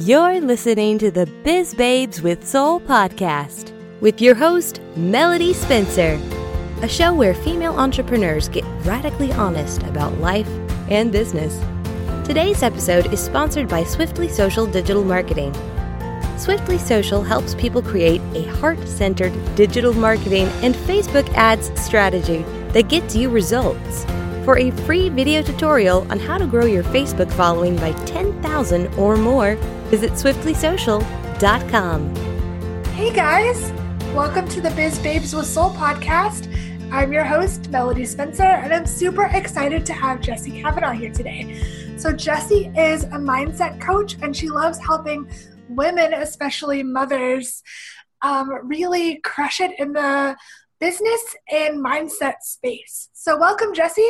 You're listening to the Biz Babes with Soul podcast with your host, Melody Spencer, a show where female entrepreneurs get radically honest about life and business. Today's episode is sponsored by Swiftly Social Digital Marketing. Swiftly Social helps people create a heart-centered digital marketing and Facebook ads strategy that gets you results. For a free video tutorial on how to grow your Facebook following by 10,000 or more, visit swiftlysocial.com. Hey guys, welcome to the Biz Babes with Soul podcast. I'm your host, Melody Spencer, and I'm super excited to have Jessie Kavanaugh here today. So Jessie is a mindset coach, and she loves helping women, especially mothers, really crush it in the business and mindset space. So welcome, Jessie.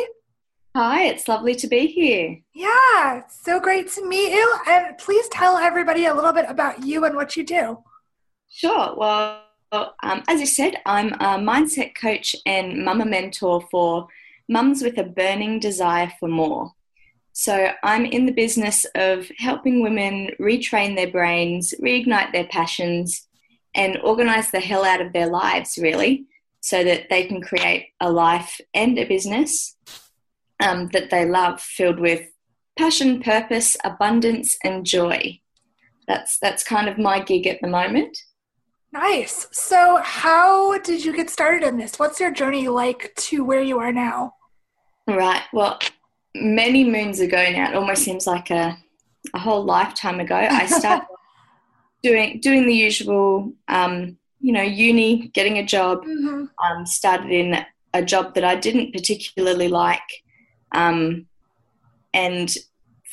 Hi, it's lovely to be here. Yeah, so great to meet you. And please tell everybody a little bit about you and what you do. Sure. Well, as you said, I'm a mindset coach and mama mentor for mums with a burning desire for more. So I'm in the business of helping women retrain their brains, reignite their passions, and organize the hell out of their lives, really, so that they can create a life and a business that they love, filled with passion, purpose, abundance, and joy. That's kind of my gig at the moment. Nice. So how did you get started in this? What's your journey like to where you are now? Right. Well, many moons ago now, it almost seems like a whole lifetime ago, I started doing the usual, uni, getting a job, started in a job that I didn't particularly like. And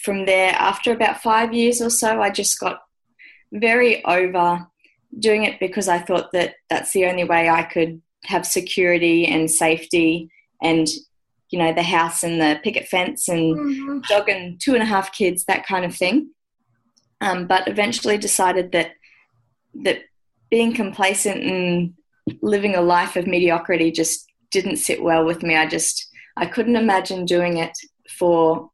from there, after about 5 years or so, I just got very over doing it because I thought that's the only way I could have security and safety and, you know, the house and the picket fence and dog and 2.5 kids, that kind of thing. But eventually decided that being complacent and living a life of mediocrity just didn't sit well with me. I couldn't imagine doing it for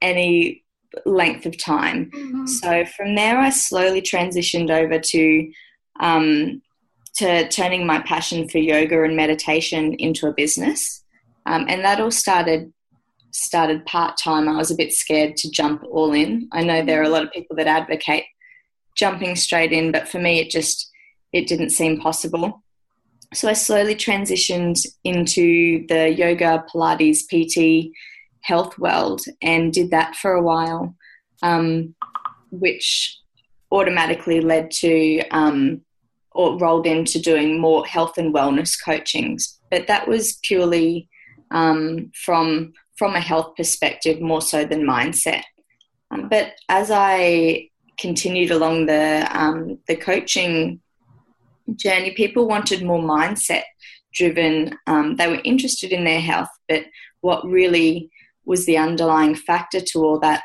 any length of time. So from there I slowly transitioned over to turning my passion for yoga and meditation into a business. And that all started part-time. I was a bit scared to jump all in. I know there are a lot of people that advocate jumping straight in, but for me it didn't seem possible. So I slowly transitioned into the yoga, Pilates, PT, health world and did that for a while, which automatically led to or rolled into doing more health and wellness coachings. But that was purely from a health perspective more so than mindset. But as I continued along the coaching journey, people wanted more mindset driven. They were interested in their health, but what really was the underlying factor to all that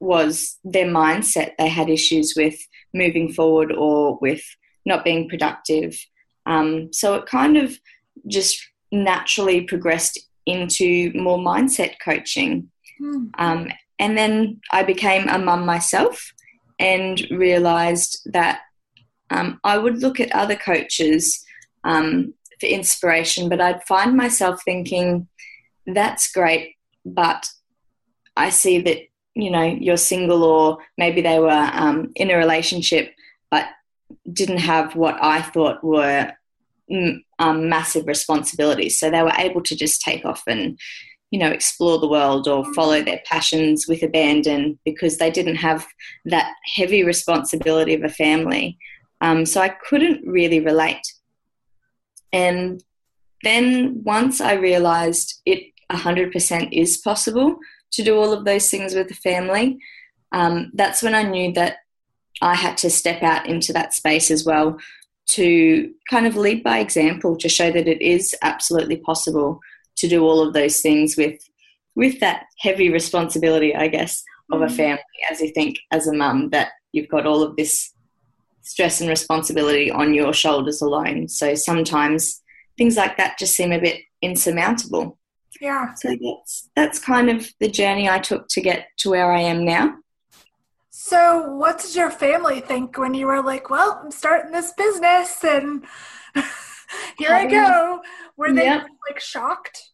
was their mindset. They had issues with moving forward or with not being productive. So it kind of just naturally progressed into more mindset coaching. And then I became a mum myself and realised that I would look at other coaches for inspiration, but I'd find myself thinking, that's great, but I see that, you know, you're single, or maybe they were in a relationship but didn't have what I thought were massive responsibilities. So they were able to just take off and, you know, explore the world or follow their passions with abandon because they didn't have that heavy responsibility of a family. So I couldn't really relate. And then once I realised it 100% is possible to do all of those things with a family, that's when I knew that I had to step out into that space as well to kind of lead by example, to show that it is absolutely possible to do all of those things with that heavy responsibility, I guess, of a family, as you think as a mum, that you've got all of this stress and responsibility on your shoulders alone. So sometimes things like that just seem a bit insurmountable. Yeah. So that's kind of the journey I took to get to where I am now. So what did your family think when you were like, well, I'm starting this business and here I go? Were they like shocked?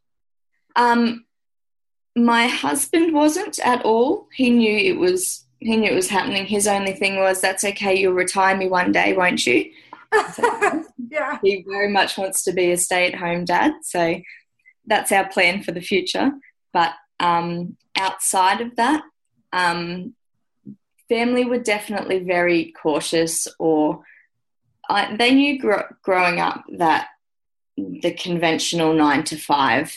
My husband wasn't at all. He knew it was happening. His only thing was, that's okay, you'll retire me one day, won't you? So yeah. He very much wants to be a stay-at-home dad, so that's our plan for the future. But outside of that, family were definitely very cautious, or they knew growing up that the conventional 9-to-5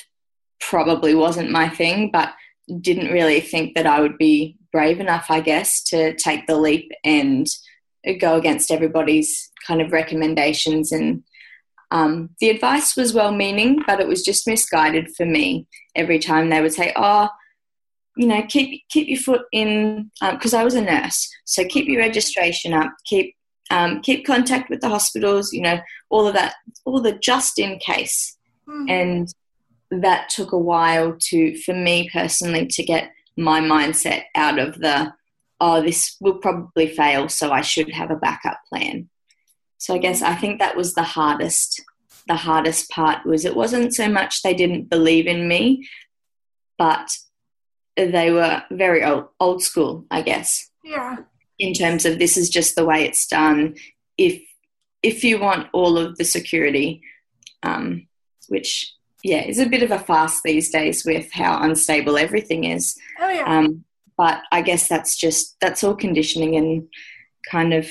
probably wasn't my thing, but didn't really think that I would be brave enough, I guess, to take the leap and go against everybody's kind of recommendations. And the advice was well-meaning, but it was just misguided for me. Every time they would say, oh, you know, keep your foot in, because I was a nurse, so keep your registration up, keep contact with the hospitals, you know, all of that, all the just in case. Mm-hmm. And that took a while for me personally to get my mindset out of the, oh, this will probably fail, so I should have a backup plan. So I guess I think that was the hardest part, was it wasn't so much they didn't believe in me, but they were very old school, I guess. Yeah. In terms of, this is just the way it's done. If you want all of the security, which is a bit of a farce these days with how unstable everything is. Oh yeah. But I guess that's all conditioning and kind of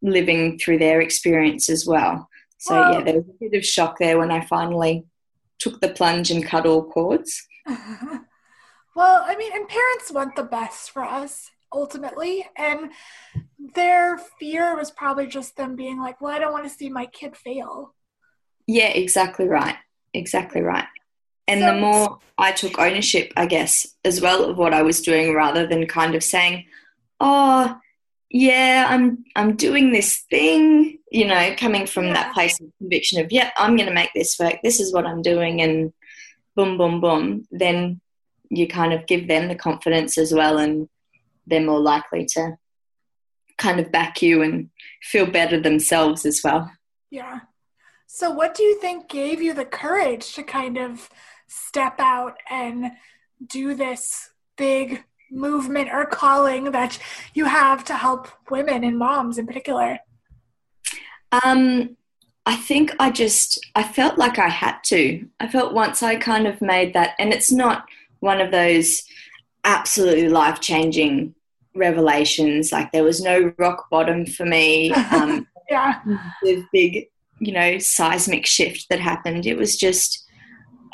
living through their experience as well. So there was a bit of shock there when I finally took the plunge and cut all cords. Uh-huh. Well, I mean, and parents want the best for us ultimately, and their fear was probably just them being like, well, I don't want to see my kid fail. Yeah, exactly right. Exactly right. And so, the more I took ownership, I guess, as well of what I was doing, rather than kind of saying, oh, yeah, I'm doing this thing, you know, coming from that place of conviction of, I'm going to make this work, this is what I'm doing, and boom, boom, boom. Then you kind of give them the confidence as well, and they're more likely to kind of back you and feel better themselves as well. Yeah. So what do you think gave you the courage to kind of step out and do this big movement or calling that you have to help women and moms in particular? I think I felt like I had to. I felt once I kind of made that, and it's not one of those absolutely life-changing revelations, like there was no rock bottom for me. The big, you know, seismic shift that happened. It was just,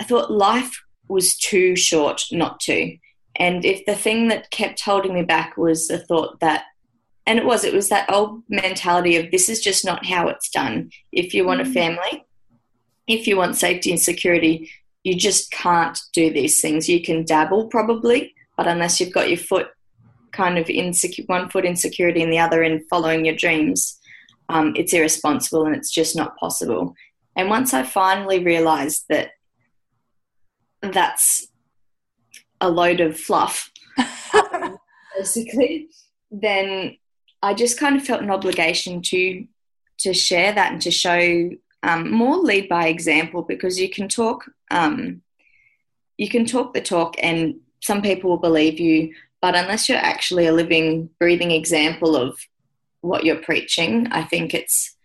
I thought life was too short not to. And if the thing that kept holding me back was the thought that, and it was that old mentality of, this is just not how it's done. If you want a family, if you want safety and security, you just can't do these things. You can dabble probably, but unless you've got your foot kind of in one foot in security and the other in following your dreams, it's irresponsible and it's just not possible. And once I finally realised that that's a load of fluff, basically, then I just kind of felt an obligation to share that and to show more lead by example, because you can talk the talk and some people will believe you, but unless you're actually a living, breathing example of what you're preaching, I think it's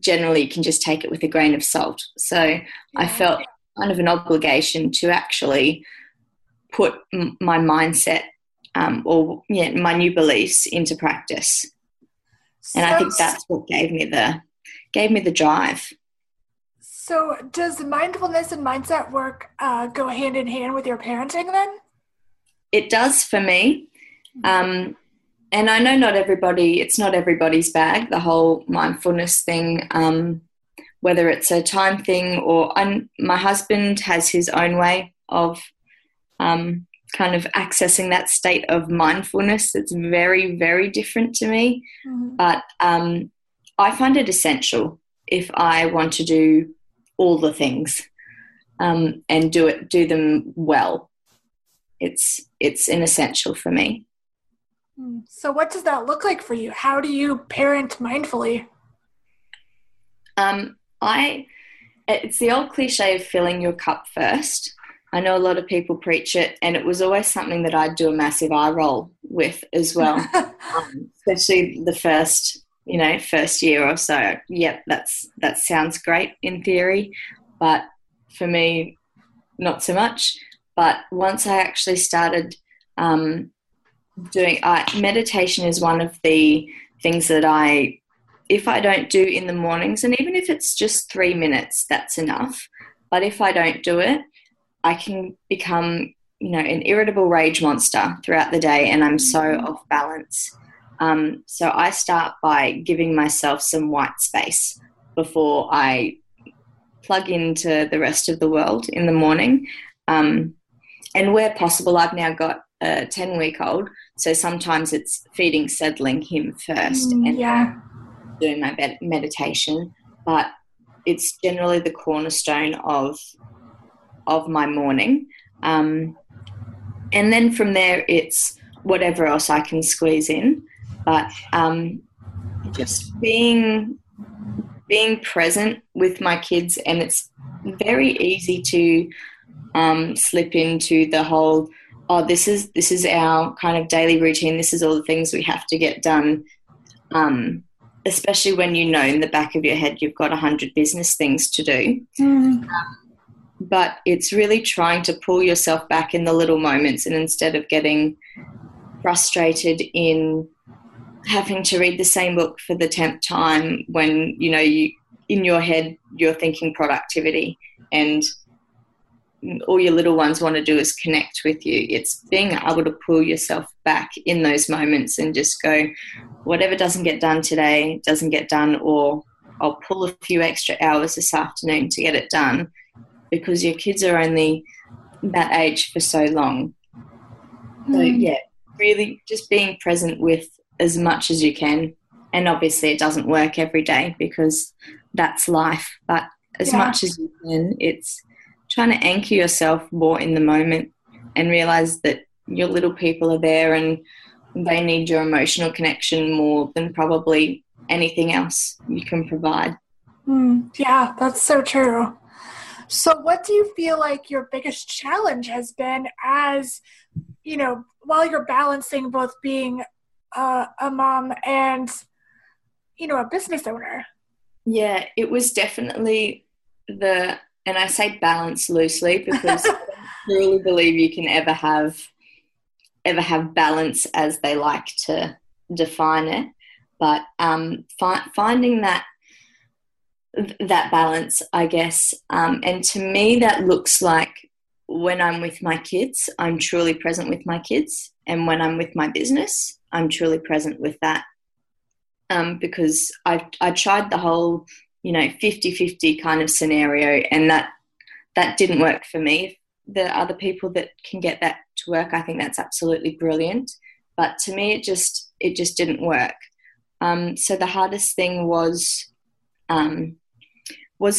generally you can just take it with a grain of salt. So I felt kind of an obligation to actually put my mindset or my new beliefs into practice. And I think that's what gave me the drive. So does mindfulness and mindset work go hand in hand with your parenting then? It does for me. And I know it's not everybody's bag, the whole mindfulness thing, whether it's a time thing or my husband has his own way of kind of accessing that state of mindfulness. It's very, very different to me. Mm-hmm. But I find it essential if I want to do all the things and do them well. It's an essential for me. So what does that look like for you? How do you parent mindfully? It's the old cliche of filling your cup first. I know a lot of people preach it, and it was always something that I'd do a massive eye roll with as well, especially the first year or so. Yep, that sounds great in theory, but for me, not so much. But once I actually started meditation is one of the things that if I don't do in the mornings, and even if it's just 3 minutes, that's enough. But if I don't do it, I can become, an irritable rage monster throughout the day, and I'm so off balance. So I start by giving myself some white space before I plug into the rest of the world in the morning. And where possible, I've now got a 10-week-old, so sometimes it's settling him first and doing my meditation. But it's generally the cornerstone of my morning. And then from there, it's whatever else I can squeeze in. But just being present with my kids, and it's very easy to slip into the whole, this is our kind of daily routine. This is all the things we have to get done. Especially when in the back of your head you've got 100 business things to do. But it's really trying to pull yourself back in the little moments, and instead of getting frustrated in having to read the same book for the 10th time when, in your head you're thinking productivity and all your little ones want to do is connect with you. It's being able to pull yourself back in those moments and just go, whatever doesn't get done today doesn't get done, or I'll pull a few extra hours this afternoon to get it done, because your kids are only that age for so long. So, really just being present with as much as you can. And obviously it doesn't work every day because that's life. But as much as you can, it's trying to anchor yourself more in the moment and realise that your little people are there and they need your emotional connection more than probably anything else you can provide. Yeah, that's so true. So what do you feel like your biggest challenge has been as, while you're balancing both being a mom and, a business owner? Yeah, it was definitely and I say balance loosely because I don't really believe you can ever have balance as they like to define it. But finding that balance, I guess, and to me that looks like when I'm with my kids, I'm truly present with my kids, and when I'm with my business, I'm truly present with that, because I tried the whole 50-50 kind of scenario, and that didn't work for me. There are other people that can get that to work. I think that's absolutely brilliant, but to me it just didn't work. So the hardest thing was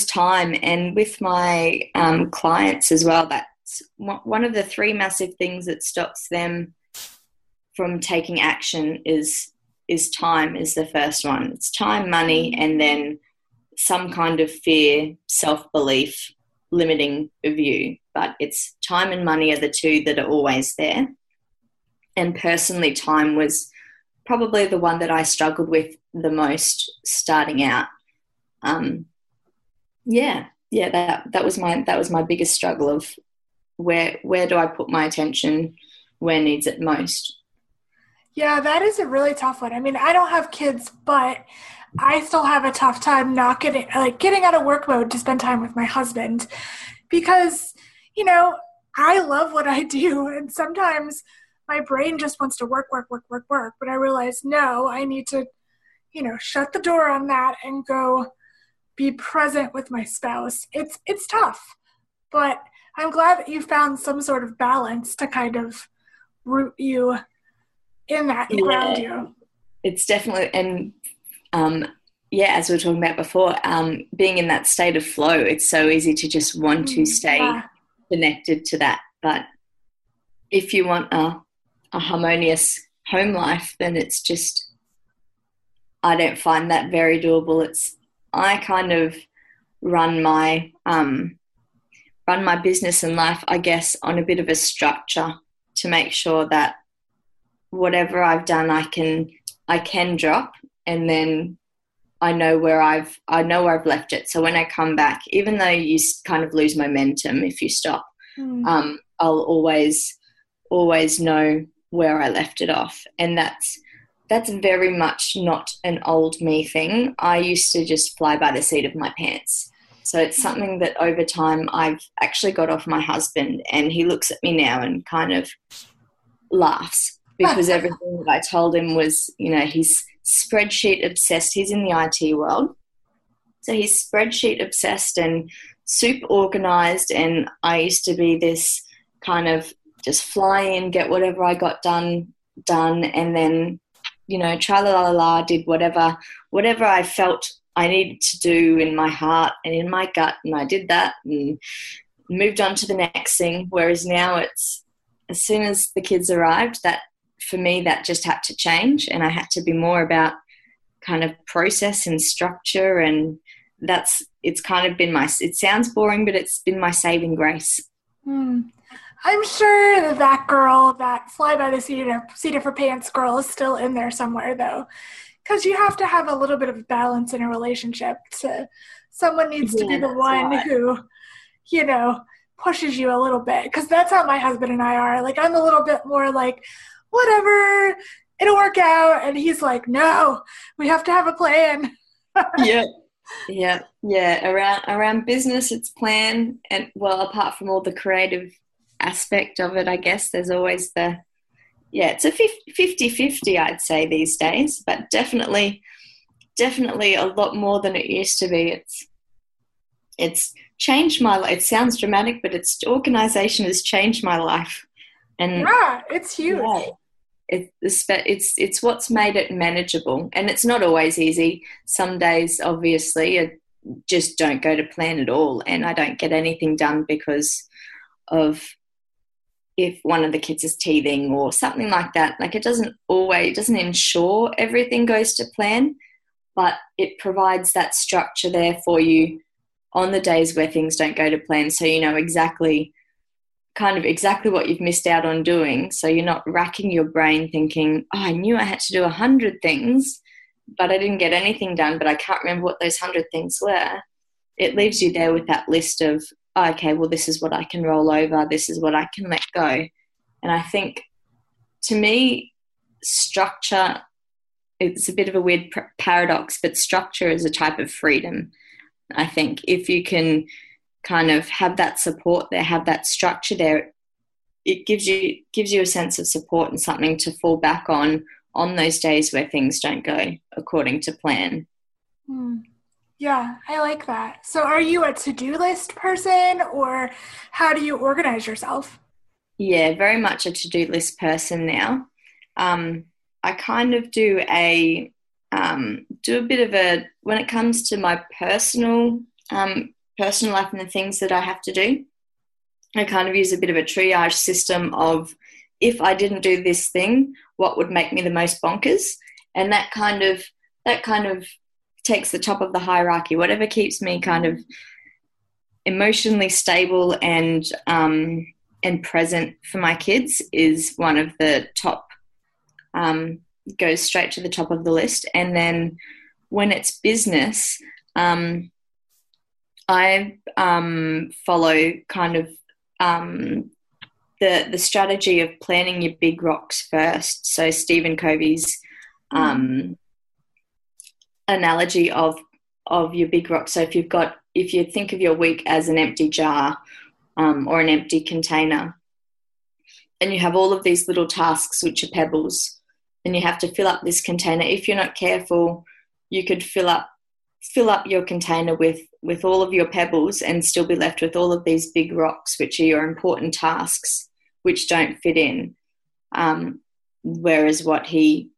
time, and with my clients as well, that's one of the three massive things that stops them from taking action is time is the first one. It's time, money, and then some kind of fear, self-belief, limiting of you. But it's time and money are the two that are always there. And personally, time was probably the one that I struggled with the most starting out. That was my biggest struggle of where do I put my attention, where needs it most. Yeah, that is a really tough one. I mean, I don't have kids, but I still have a tough time not getting out of work mode to spend time with my husband, because I love what I do, and sometimes my brain just wants to work, but I realize no, I need to shut the door on that and go be present with my spouse. It's tough, but I'm glad that you found some sort of balance to kind of root you in that and ground you. It's definitely, and as we were talking about before, being in that state of flow, it's so easy to just want to stay connected to that. But if you want a harmonious home life, then it's just, I don't find that very doable. I kind of run my business and life, I guess, on a bit of a structure to make sure that whatever I've done, I can drop, and then I know where I've left it. So when I come back, even though you kind of lose momentum if you stop, I'll always know where I left it off. And that's very much not an old me thing. I used to just fly by the seat of my pants. So it's something that over time I've actually got off my husband, and he looks at me now and kind of laughs because everything that I told him was, you know, he's spreadsheet obsessed. He's in the IT world. So he's spreadsheet obsessed and super organized, and I used to be this kind of just fly in, get whatever I got done, and then, you know, did whatever I felt I needed to do in my heart and in my gut, and I did that and moved on to the next thing. Whereas now it's, as soon as the kids arrived, that for me that just had to change, and I had to be more about kind of process and structure, and it's kind of been it sounds boring, but it's been my saving grace. I'm sure that girl, that fly by the seat of her pants girl, is still in there somewhere though, because you have to have a little bit of balance in a relationship. To someone needs to be the one who, you know, pushes you a little bit, because that's how my husband and I are. Like, I'm a little bit more like, whatever, it'll work out, and he's like, no, we have to have a plan. Yeah. Around business, it's plan, and well, apart from all the creative aspect of it, I guess there's always it's a 50-50, I'd say, these days, but definitely a lot more than it used to be. It's changed my life. It sounds dramatic, but its organization has changed my life. And yeah, it's huge. Yeah, it's what's made it manageable, and it's not always easy. Some days, obviously, I just don't go to plan at all, and I don't get anything done because of if one of the kids is teething or something like that. Like, it doesn't ensure everything goes to plan, but it provides that structure there for you on the days where things don't go to plan, so you know exactly what you've missed out on doing. So you're not racking your brain thinking, oh, I knew I had to do 100 things, but I didn't get anything done, but I can't remember what those 100 things were. It leaves you there with that list of, oh, okay, well, this is what I can roll over, this is what I can let go. And I think, to me, structure, it's a bit of a weird paradox, but structure is a type of freedom. I think if you can kind of have that support there, have that structure there, it gives you a sense of support and something to fall back on those days where things don't go according to plan. Yeah, I like that. So are you a to-do list person, or how do you organize yourself? Yeah, very much a to-do list person now. I kind of do a bit of a, when it comes to my personal life and the things that I have to do, I kind of use a bit of a triage system of, if I didn't do this thing, what would make me the most bonkers? And that kind of takes the top of the hierarchy, whatever keeps me kind of emotionally stable and present for my kids is one of the top, goes straight to the top of the list. And then when it's business, I follow kind of the strategy of planning your big rocks first. So Stephen Covey's analogy of your big rock. So if you think of your week as an empty jar or an empty container, and you have all of these little tasks which are pebbles, and you have to fill up this container. If you're not careful, you could fill up your container with all of your pebbles and still be left with all of these big rocks, which are your important tasks, which don't fit in. Whereas what he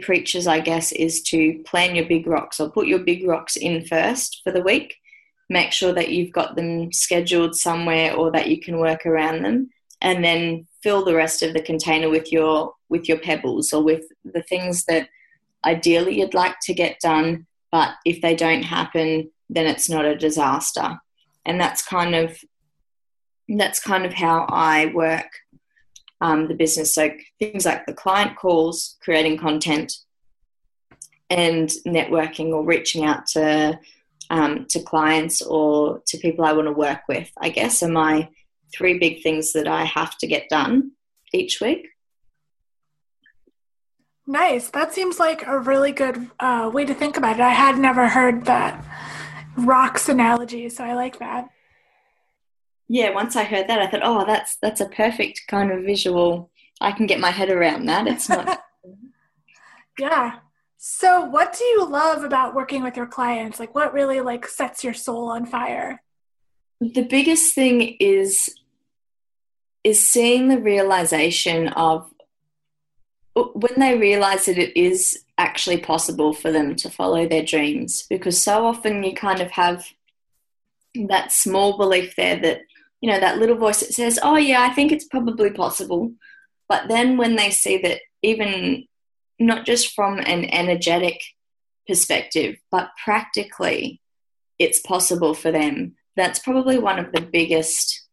preaches, I guess, is to plan your big rocks, or put your big rocks in first for the week. Make sure that you've got them scheduled somewhere, or that you can work around them, and then fill the rest of the container with your with your pebbles or with the things that ideally you'd like to get done, but if they don't happen, then it's not a disaster. And that's kind of how I work the business. So things like the client calls, creating content, and networking or reaching out to clients or to people I want to work with, I guess, are my three big things that I have to get done each week. Nice. That seems like a really good way to think about it. I had never heard that rocks analogy, so I like that. Yeah, once I heard that, I thought, oh, that's a perfect kind of visual. I can get my head around that. It's not. Yeah. So what do you love about working with your clients? Like, what really sets your soul on fire? The biggest thing is seeing the realization of when they realize that it is actually possible for them to follow their dreams, because so often you kind of have that small belief there that, you know, that little voice that says, oh yeah, I think it's probably possible. But then when they see that, even not just from an energetic perspective, but practically it's possible for them, that's probably one of the biggest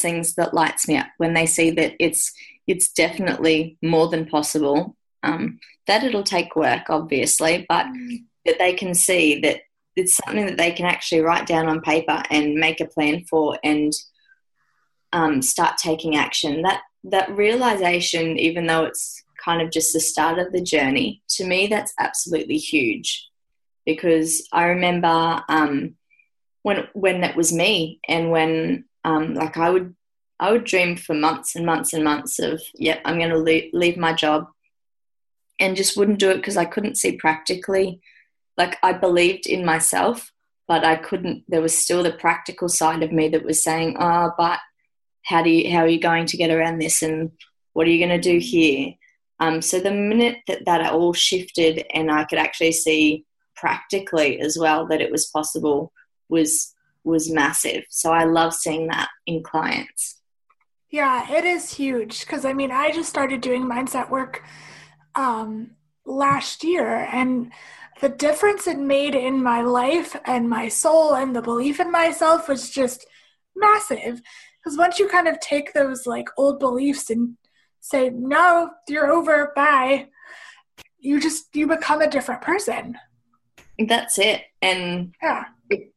things that lights me up, when they see that it's definitely more than possible, that it'll take work, obviously, but that they can see that it's something that they can actually write down on paper and make a plan for and start taking action. That realization, even though it's kind of just the start of the journey, to me that's absolutely huge, because I remember when that was me, and when I would dream for months and months and months of, yep, I'm going to leave my job, and just wouldn't do it because I couldn't see practically. Like, I believed in myself, but I couldn't. There was still the practical side of me that was saying, oh, but how are you going to get around this, and what are you going to do here? So the minute that all shifted and I could actually see practically as well that it was possible was massive. So I love seeing that in clients. Yeah, it is huge, because I mean, I just started doing mindset work last year, and the difference it made in my life and my soul and the belief in myself was just massive. Because once you kind of take those old beliefs and say, no, you're over, bye, you become a different person. That's it. And yeah.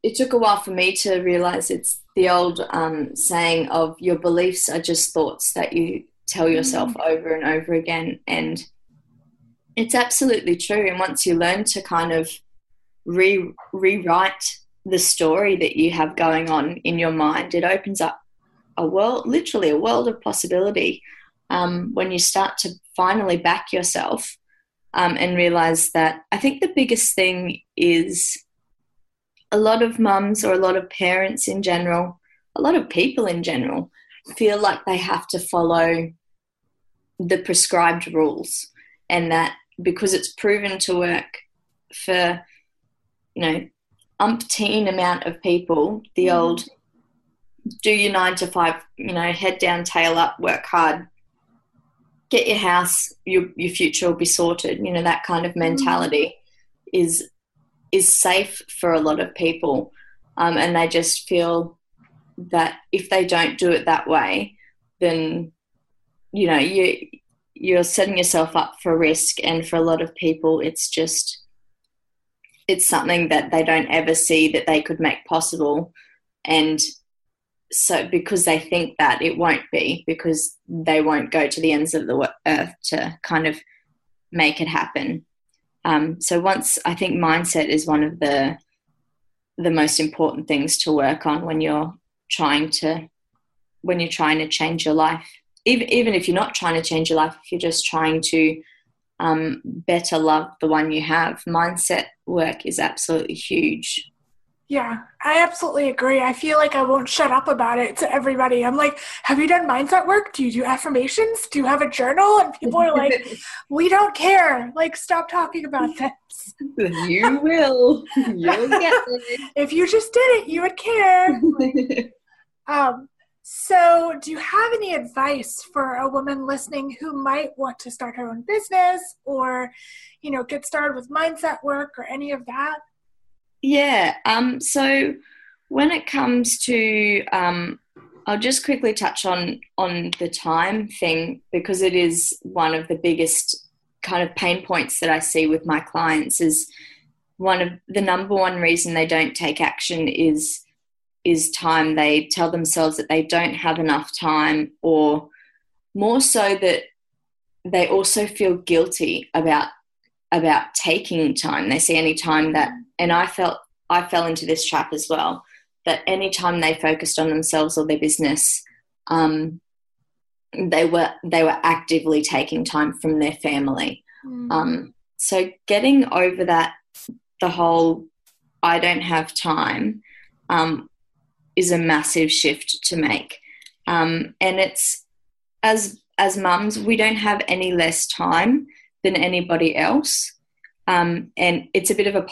It took a while for me to realize it's the old saying of your beliefs are just thoughts that you tell yourself over and over again. And it's absolutely true. And once you learn to kind of rewrite the story that you have going on in your mind, it opens up a world, literally a world of possibility, when you start to finally back yourself and realize that. I think the biggest thing is a lot of mums, or a lot of parents in general, a lot of people in general, feel like they have to follow the prescribed rules, and that because it's proven to work for, umpteen amount of people, the old do your 9 to 5, head down, tail up, work hard, get your house, your future will be sorted, that kind of mentality is safe for a lot of people, and they just feel that if they don't do it that way, then you're setting yourself up for risk. And for a lot of people, it's something that they don't ever see that they could make possible, and so because they think that it won't be, because they won't go to the ends of the earth to kind of make it happen. So once, I think mindset is one of the most important things to work on when you're trying to change your life. Even if you're not trying to change your life, if you're just trying to better love the one you have, mindset work is absolutely huge. Yeah, I absolutely agree. I feel like I won't shut up about it to everybody. I'm like, have you done mindset work? Do you do affirmations? Do you have a journal? And people are like, we don't care. Stop talking about this. You will. You'll get it. If you just did it, you would care. So do you have any advice for a woman listening who might want to start her own business or, you know, get started with mindset work or any of that? Yeah. So when it comes to, I'll just quickly touch on the time thing, because it is one of the biggest kind of pain points that I see with my clients. Is one of the number one reason they don't take action is time. They tell themselves that they don't have enough time, or more so that they also feel guilty about taking time. They see any time that, and I fell into this trap as well, that any time they focused on themselves or their business, they were actively taking time from their family. So getting over that, the whole I don't have time, is a massive shift to make. And it's, as mums, we don't have any less time than anybody else. And it's a bit of a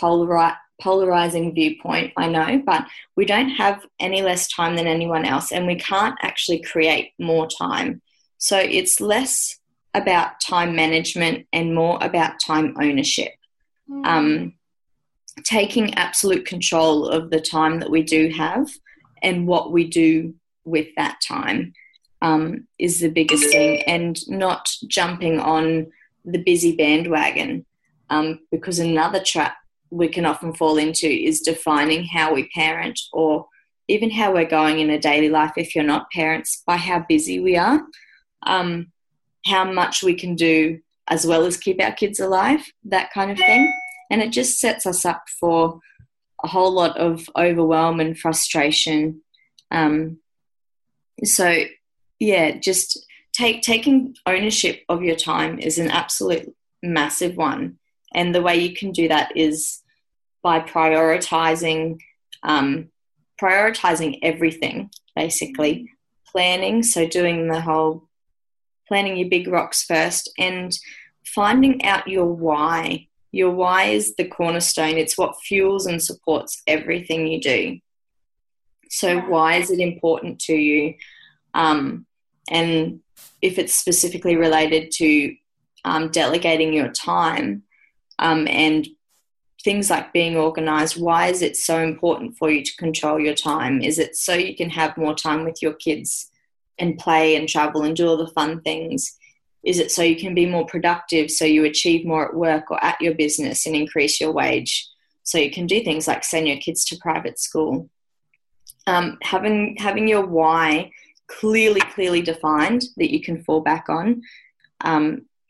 polarizing viewpoint, I know, but we don't have any less time than anyone else, and we can't actually create more time. So it's less about time management and more about time ownership. Taking absolute control of the time that we do have and what we do with that time is the biggest thing, and not jumping on the busy bandwagon, because another trap we can often fall into is defining how we parent, or even how we're going in a daily life if you're not parents, by how busy we are, how much we can do as well as keep our kids alive, that kind of thing. And it just sets us up for a whole lot of overwhelm and frustration. So, yeah, just taking ownership of your time is an absolute massive one. And the way you can do that is by prioritizing everything, basically. Planning, so doing the whole planning your big rocks first, and finding out your why. Your why is the cornerstone. It's what fuels and supports everything you do. So why is it important to you? And if it's specifically related to delegating your time, and things like being organised, why is it so important for you to control your time? Is it so you can have more time with your kids and play and travel and do all the fun things? Is it so you can be more productive, so you achieve more at work or at your business and increase your wage, so you can do things like send your kids to private school? Having your why clearly defined that you can fall back on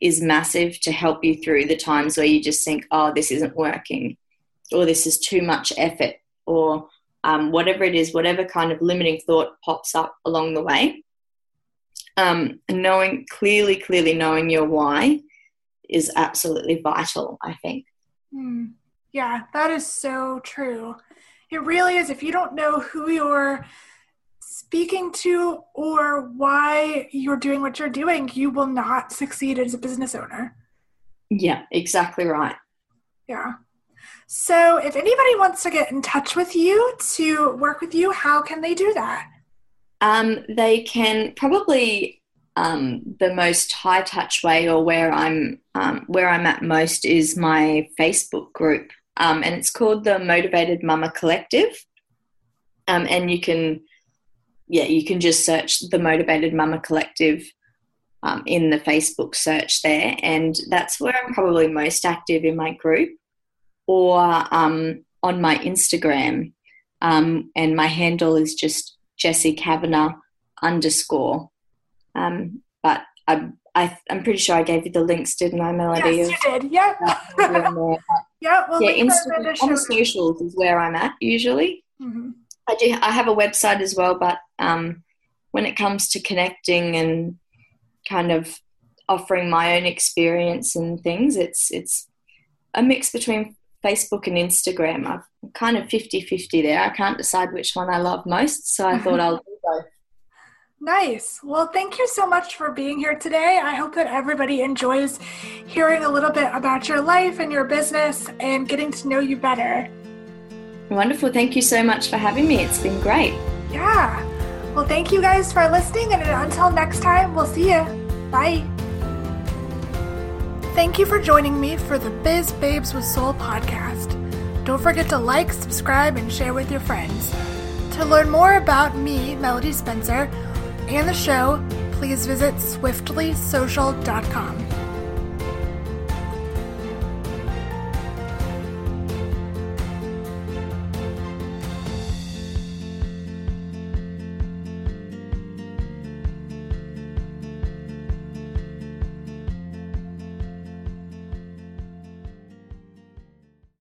is massive to help you through the times where you just think, oh, this isn't working, or this is too much effort, or whatever it is, whatever kind of limiting thought pops up along the way. Knowing clearly knowing your why is absolutely vital, I think. Yeah, that is so true. It really is. If you don't know who you're speaking to or why you're doing what you're doing, you will not succeed as a business owner. Yeah, exactly right. Yeah. So if anybody wants to get in touch with you to work with you, how can they do that? They can probably, the most high touch way, or where I'm at most, is my Facebook group. And it's called the Motivated Mama Collective. And you can just search the Motivated Mama Collective, in the Facebook search there. And that's where I'm probably most active, in my group, or, on my Instagram. And my handle is just Jessie Kavanaugh _. But I'm pretty sure I gave you the links, didn't I, Melody? Yes, you did. Yep. Yeah. Well, yeah. Instagram on the socials is where I'm at usually. Mm-hmm. I have a website as well, but when it comes to connecting and kind of offering my own experience and things, it's a mix between Facebook and Instagram. I'm kind of 50-50 there. I can't decide which one I love most, so I thought I'll do both. Nice. Well, thank you so much for being here today. I hope that everybody enjoys hearing a little bit about your life and your business and getting to know you better. Wonderful. Thank you so much for having me. It's been great. Yeah. Well, thank you guys for listening, and until next time, we'll see you. Bye. Thank you for joining me for the Biz Babes with Soul podcast. Don't forget to like, subscribe, and share with your friends. To learn more about me, Melody Spencer, and the show, please visit swiftlysocial.com.